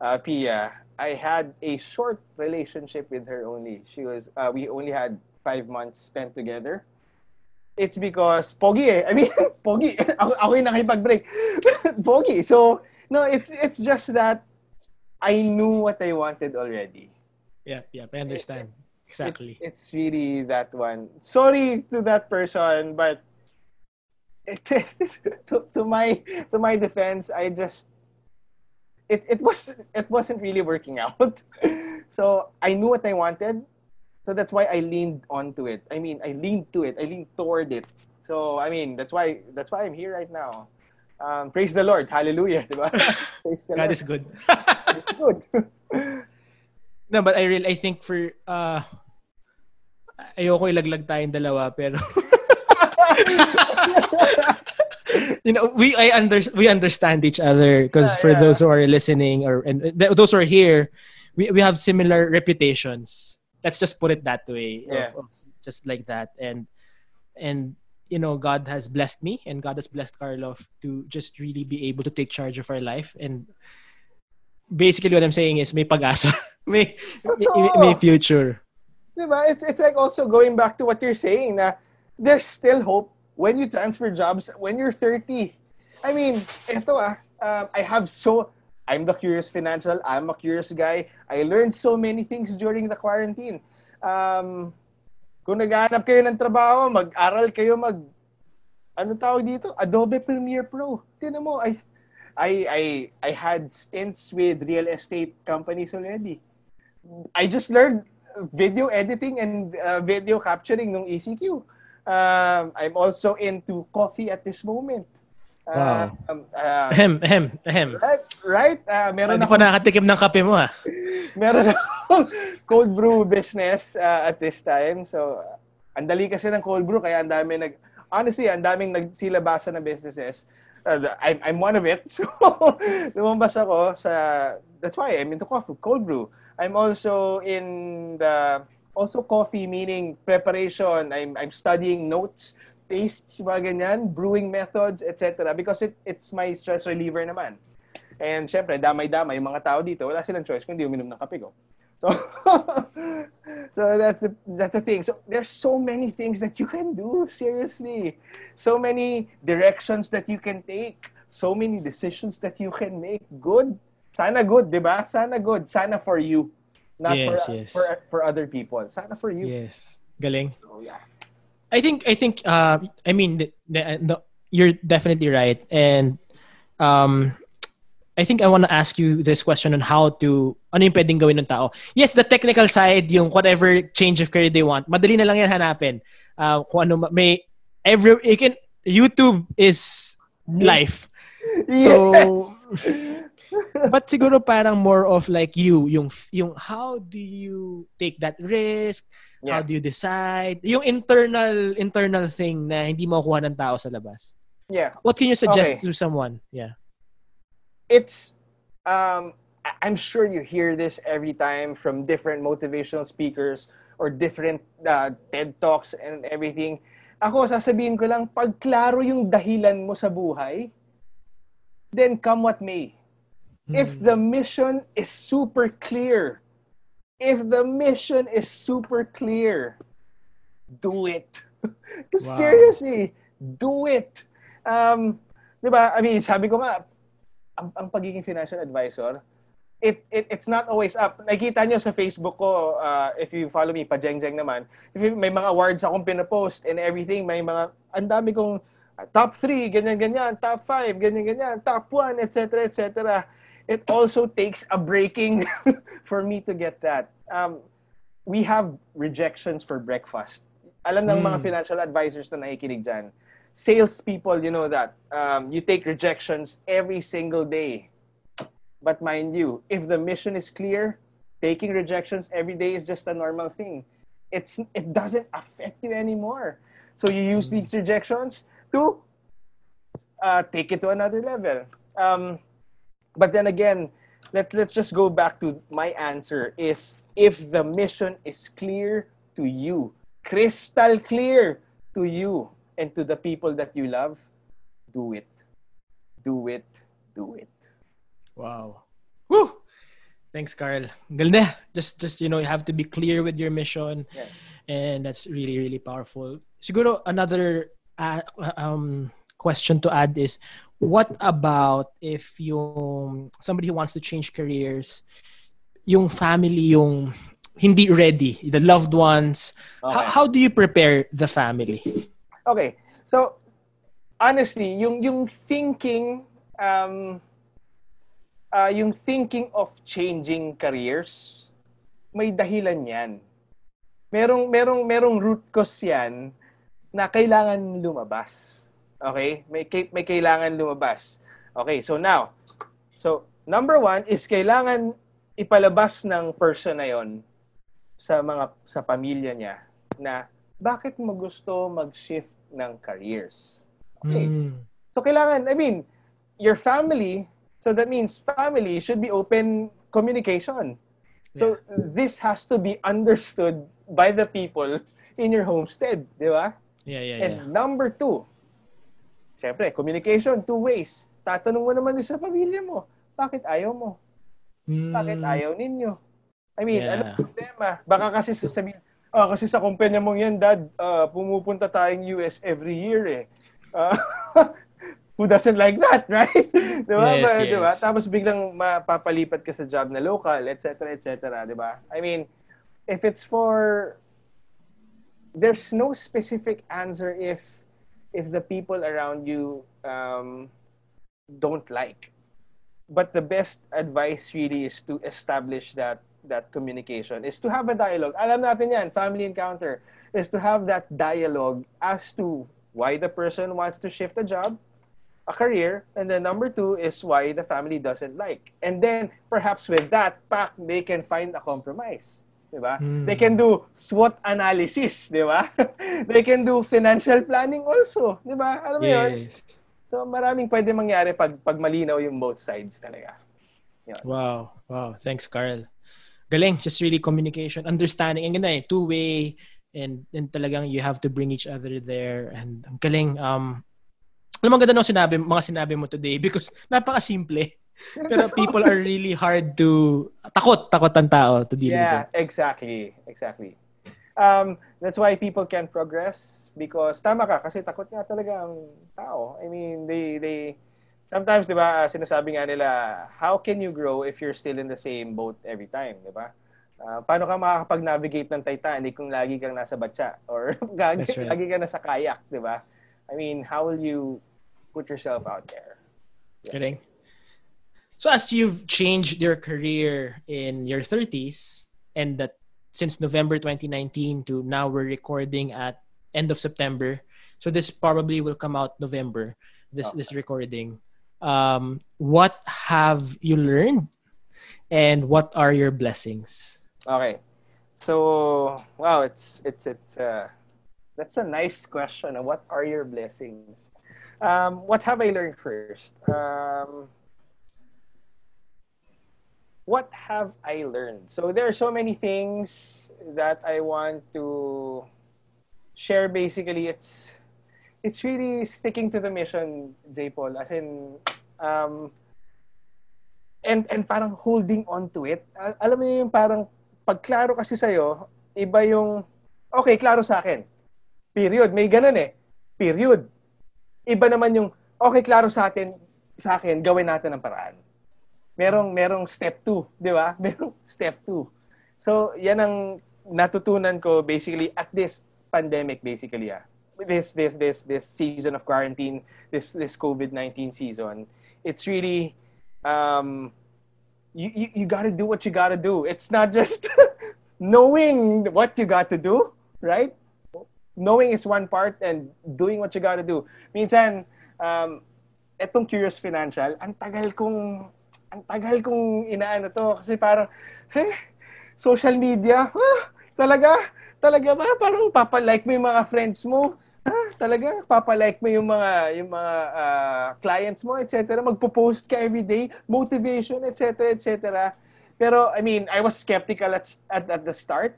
uh, Pia, I had a short relationship with her only. She was, uh, we only had five months spent together. It's because, pogi eh. I mean, pogi. Ako, ako yung nakipag-break. Pogi. So, no, it's it's just that I knew what I wanted already. Yeah, yeah, I understand. It's, exactly. It's, it's really that one. Sorry to that person, but it, to, to my to my defense, I just it it was it wasn't really working out. So I knew what I wanted. So that's why I leaned onto it. I mean, I leaned to it. I leaned toward it. So I mean, that's why that's why I'm here right now. Um, praise the Lord. Hallelujah. Diba? Praise the God Lord. Is good. It's good. No, but I really, I think for, uh, ayoko ilaglag tayong dalawa, pero, you know, we, I under, we understand each other because yeah, for yeah. those who are listening or and th- those who are here, we, we have similar reputations. Let's just put it that way. Yeah. Of, of just like that. And, and, you know, God has blessed me and God has blessed Carlo to just really be able to take charge of our life. And basically what I'm saying is may pag-asa, may, may, may future. Diba? It's, it's like also going back to what you're saying na there's still hope when you transfer jobs when you're thirty. I mean, eto ah, um, I have so, I'm the curious financial, I'm a curious guy. I learned so many things during the quarantine. Um... Kung naghahanap kayo ng trabaho, mag-aral kayo, mag, ano tawag dito? Adobe Premiere Pro. Tinan mo, I, I, I, I had stints with real estate companies already. I just learned video editing and uh, video capturing ng E C Q. Um, I'm also into coffee at this moment. Wow. Uh, um, uh, ahem, ahem, ahem. Right? right? Uh, meron ako, nakatikim ng kape mo ha? Meron akong cold brew business uh, at this time. So, uh, ang dali kasi ng cold brew kaya ang dami nag... Honestly, ang daming nagsilabasa na businesses. Uh, I'm, I'm one of it. So, lumabas ako sa... That's why I'm into coffee, cold brew. I'm also in the... Also coffee meaning preparation. I'm I'm studying notes tastes, mga ganyan, brewing methods, et cetera. Because it, it's my stress reliever naman. And syempre, damay-damay yung mga tao dito, wala silang choice kundi uminom ng kape ko. So, so that's the, that's the thing. So there's so many things that you can do, seriously. So many directions that you can take. So many decisions that you can make. Good. Sana good, di ba? Sana good. Sana for you. Not yes, for, yes. for for other people. Sana for you. Yes. Galing. So, yeah. I think, I think, uh, I mean, the, the, the, you're definitely right. And um, I think I want to ask you this question on how to, ano yung pwedeng gawin ng tao? Yes, the technical side, yung whatever change of career they want, madali na lang yan hanapin. Uh, kung ano, may, every, you can, YouTube is life. Yes. So, but siguro parang more of like you, yung, yung how do you take that risk? Yeah. How do you decide? Yung internal, internal thing na hindi makukuha ng tao sa labas. Yeah. What can you suggest okay. to someone? Yeah. It's, um, I'm sure you hear this every time from different motivational speakers or different uh, TED Talks and everything. Ako, sasabihin ko lang, pag klaro yung dahilan mo sa buhay, then come what may. Mm. If the mission is super clear, if the mission is super clear, do it. Wow. Seriously, do it. Um, di ba? I mean, sabi ko nga, Ang, ang pagiging financial advisor, it, it it's not always up. Nakita nyo sa Facebook ko, uh, if you follow me, pa-jeng-jeng naman, if you, may mga awards akong pinapost and everything, may mga, ang dami kong uh, top three, ganyan-ganyan, top five, ganyan-ganyan, top one, et cetera, et cetera. It also takes a breaking for me to get that. Um, we have rejections for breakfast. Alam ng mm. mga financial advisors na nakikinig dyan. Salespeople, you know that. Um, you take rejections every single day. But mind you, if the mission is clear, taking rejections every day is just a normal thing. It's it doesn't affect you anymore. So you use these rejections to uh, take it to another level. Um, but then again, let, let's just go back to my answer is if the mission is clear to you, crystal clear to you, and to the people that you love, do it. Do it. Do it. Wow. Woo! Thanks, Carl. Galde. Just, just, you know, you have to be clear with your mission. Yeah. And that's really, really powerful. Siguro, another uh, um, question to add is, what about if yung, somebody who wants to change careers, yung family, yung hindi ready, the loved ones, okay. how, how do you prepare the family? Okay, so honestly, yung yung thinking, um, uh, yung thinking of changing careers, may dahilan yan. Merong merong merong root cause yan na kailangan lumabas. Okay, may may kailangan lumabas. Okay, so now, so number one is kailangan ipalabas ng person na yon sa mga sa pamilya niya na bakit mo gusto mag-shift ng careers. Okay. Mm. So, kailangan, I mean, your family, so that means family should be open communication. So, yeah. This has to be understood by the people in your homestead, di ba? Yeah, yeah, and yeah. number two, syempre, communication, two ways. Tatanong mo naman sa pamilya mo, bakit ayaw mo? Mm. Bakit ayaw ninyo? I mean, yeah. Anong problema? Baka kasi sasabihin, ah, kasi sa kumpanya mong yan, Dad, uh, pumupunta tayong U S every year eh. Uh, who doesn't like that, right? Diba? Yes, yes. Diba? Tapos biglang mapapalipat ka sa job na local, et cetera, et cetera, diba? I mean, if it's for... There's no specific answer if if the people around you um, don't like. But the best advice really is to establish that that communication is to have a dialogue. Alam natin yan, family encounter, is to have that dialogue as to why the person wants to shift a job, a career, and then number two is why the family doesn't like. And then, perhaps with that pack, they can find a compromise. Diba? Mm. They can do SWOT analysis. Diba? They can do financial planning also. Diba? Alam mo yes. yun? So, maraming pwede mangyari pag, pag malinaw yung both sides talaga. Yun. Wow. Wow. Thanks, Carl. Galing, just really communication, understanding, and ganun eh, two-way and and talagang you have to bring each other there. And ang galing, um alam mo, ganda no sinabi, mga sinabi mo today, because napaka-simple. Pero people are really hard to, takot, takot ang tao to deal yeah, with it. Yeah, exactly, exactly. Um, that's why people can progress, because tama ka, kasi takot nga talaga ang tao. I mean, they, they sometimes, di ba, sinasabi nga nila, how can you grow if you're still in the same boat every time, di ba? Uh, paano ka makakapag-navigate ng Titanic kung lagi kang nasa batsa or lagi, right. lagi ka nasa kayak, di ba? I mean, how will you put yourself out there? Yeah. Kidding. So as you've changed your career in your thirties, and that since November twenty nineteen to now we're recording at end of September, so this probably will come out November, this okay. this recording. Um, what have you learned, and what are your blessings? Okay, so wow, it's it's it's uh, that's a nice question. What are your blessings? Um, what have I learned first? Um, What have I learned? So there are so many things that I want to share. Basically, it's it's really sticking to the mission, Jay Paul. As in, um, and and parang holding on to it. Al- alam mo yung parang pagklaro kasi sa'yo, iba yung, okay, klaro sa akin. Period. May ganun eh. Period. Iba naman yung, okay, klaro sa atin, sa akin, gawin natin ang paraan. Merong merong step two, di ba? Merong step two. So, yan ang natutunan ko basically at this pandemic basically ah. This this this this season of quarantine, this this COVID nineteen season. It's really um you you, you got to do what you got to do. It's not just knowing what you got to do, right? Knowing is one part and doing what you got to do. Minsan um etong Curious Financial, ang tagal kong Ang tagal kong inaano to kasi parang, eh, social media, ah, talaga, talaga ba? Parang papalike mo yung mga friends mo, ah, talaga, papalike mo yung mga, yung mga uh, clients mo, et cetera. Magpo-post ka everyday, motivation, et cetera, et cetera. Pero, I mean, I was skeptical at, at, at the start,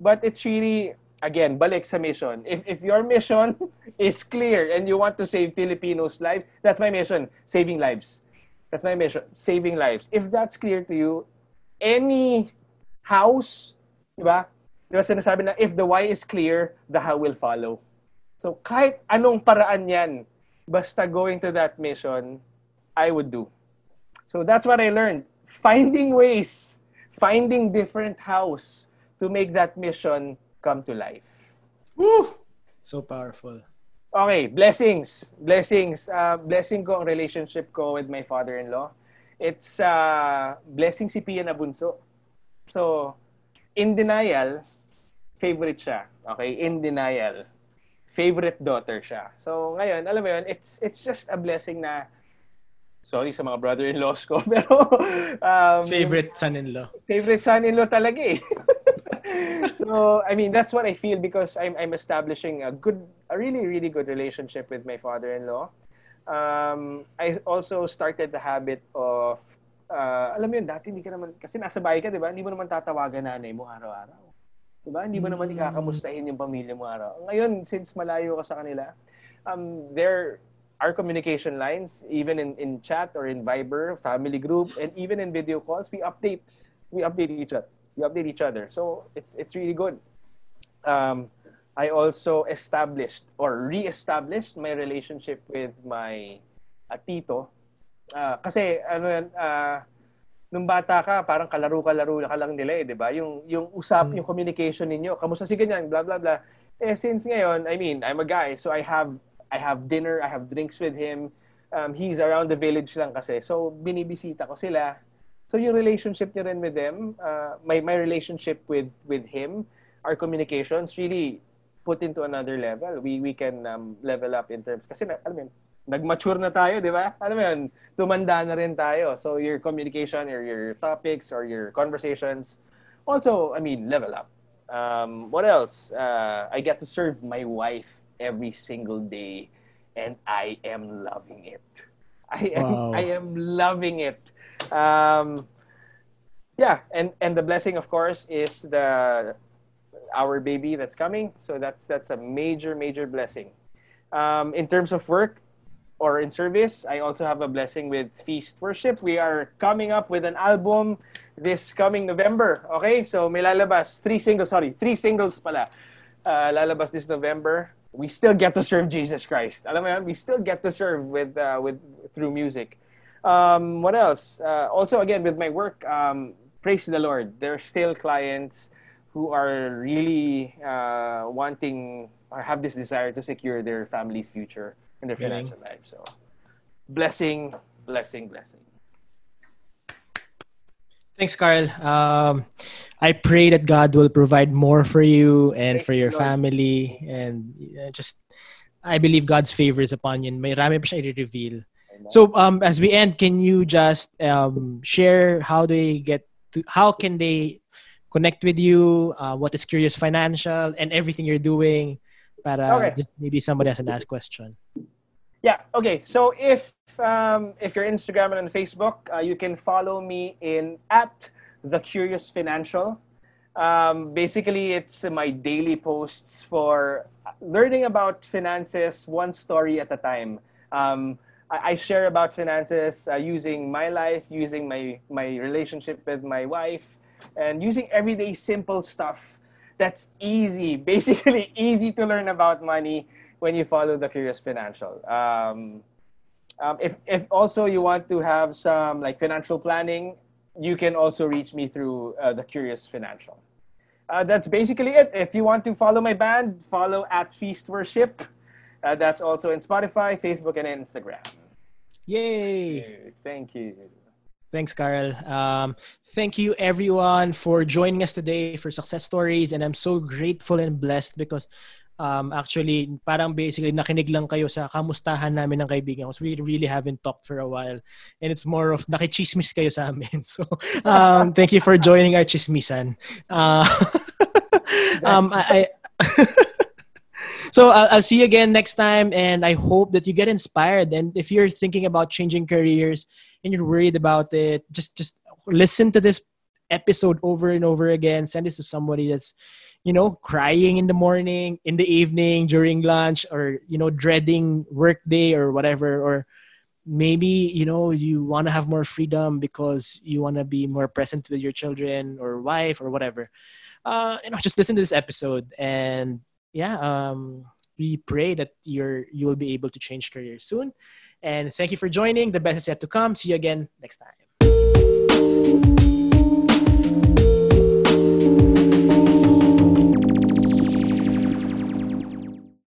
but it's really, again, balik sa mission. If, if your mission is clear and you want to save Filipinos' lives, that's my mission, saving lives. That's my mission, saving lives. If that's clear to you, any house, di ba? Di ba sinasabi na, if the why is clear, the how will follow. So kahit anong paraan yan, basta going to that mission, I would do. So that's what I learned. Finding ways, finding different hows to make that mission come to life. Woo! So powerful. Okay, blessings. Blessings. Uh, blessing ko ang relationship ko with my father-in-law. It's uh, blessing si Pia na bunso. So, in denial, favorite siya. Okay, in denial. Favorite daughter siya. So, ngayon, alam mo yun, it's, it's just a blessing na, sorry sa mga brother-in-laws ko, pero um, favorite son-in-law. Favorite son-in-law talaga eh. So, I mean, that's what I feel because I'm I'm establishing a good, a really, really good relationship with my father-in-law. Um, I also started the habit of, uh, alam mo yun, dati hindi ka naman, kasi nasa bahay ka, di ba? Hindi mo naman tatawagan nanay mo araw-araw. Di ba? Hindi mo naman ikakamustahin yung pamilya mo araw. Ngayon, since malayo ka sa kanila, um, there are communication lines, even in, in chat or in Viber, family group, and even in video calls, we update, we update each other. We update each other. So it's it's really good. Um, I also established or re-established my relationship with my uh, tito. Uh, kasi ano yan, uh, nung bata ka, parang kalaro-kalaro ka lang nila eh, di ba? Yung, yung usap, yung communication ninyo. Kamusta si ganyan? Blah, blah, blah. Eh, since ngayon, I mean, I'm a guy. So I have I have dinner, I have drinks with him. Um, he's around the village lang kasi. So binibisita ko sila. So your relationship niya rin with them, uh, my my relationship with with him, our communications really put into another level. We we can um, level up in terms kasi na, alam mo yun, nag-mature na tayo, di ba? Alam mo yun, tumanda na rin tayo. So your communication or your topics or your conversations also, I mean, level up. Um, what else? Uh, I get to serve my wife every single day, and I am loving it. I am wow. I am loving it. Um, yeah, and, and the blessing, of course, is the our baby that's coming. So that's that's a major, major blessing. Um, in terms of work or in service, I also have a blessing with Feast Worship. We are coming up with an album this coming November. Okay, so may lalabas three singles. Sorry, three singles pala. Uh, lalabas this November. We still get to serve Jesus Christ. Alam mo yan, we still get to serve with uh, with through music. Um, what else? Uh, also, again, with my work, um, praise the Lord. There are still clients who are really uh, wanting or have this desire to secure their family's future and their financial mm-hmm. life. So, blessing, blessing, blessing. Thanks, Carl. Um, I pray that God will provide more for you and Thanks for your Lord. Family. And just, I believe God's favor is upon you. May rami pa siya i-reveal. So um, as we end, can you just um, share how they get to, how can they connect with you? Uh, what is Curious Financial and everything you're doing? Para okay. Maybe somebody has an ask question. Yeah. Okay. So if um, if you're Instagram and on Facebook, uh, you can follow me in at The Curious Financial. Um, basically, it's my daily posts for learning about finances, one story at a time. Um, I share about finances uh, using my life, using my, my relationship with my wife, and using everyday simple stuff that's easy, basically easy to learn about money when you follow The Curious Financial. Um, um, if, if also you want to have some like financial planning, you can also reach me through uh, The Curious Financial. Uh, that's basically it. If you want to follow my band, follow at Feast Worship. Uh, that's also in Spotify, Facebook, and Instagram. Yay! Thank you. Thanks, Carl. Um, thank you, everyone, for joining us today for Success Stories. And I'm so grateful and blessed because um, actually, parang basically, nakinig lang kayo sa kamustahan namin ng kaibigan because we really haven't talked for a while. And it's more of nakichismis kayo sa amin. So, um, thank you for joining our chismisan. Uh, um, I... I So I'll, I'll see you again next time, and I hope that you get inspired. And if you're thinking about changing careers and you're worried about it, just just listen to this episode over and over again. Send this to somebody that's, you know, crying in the morning, in the evening, during lunch, or, you know, dreading work day or whatever. Or maybe, you know, you want to have more freedom because you want to be more present with your children or wife or whatever. Uh, you know, just listen to this episode and yeah, um, we pray that you're, you will be able to change careers soon. And thank you for joining. The best is yet to come. See you again next time.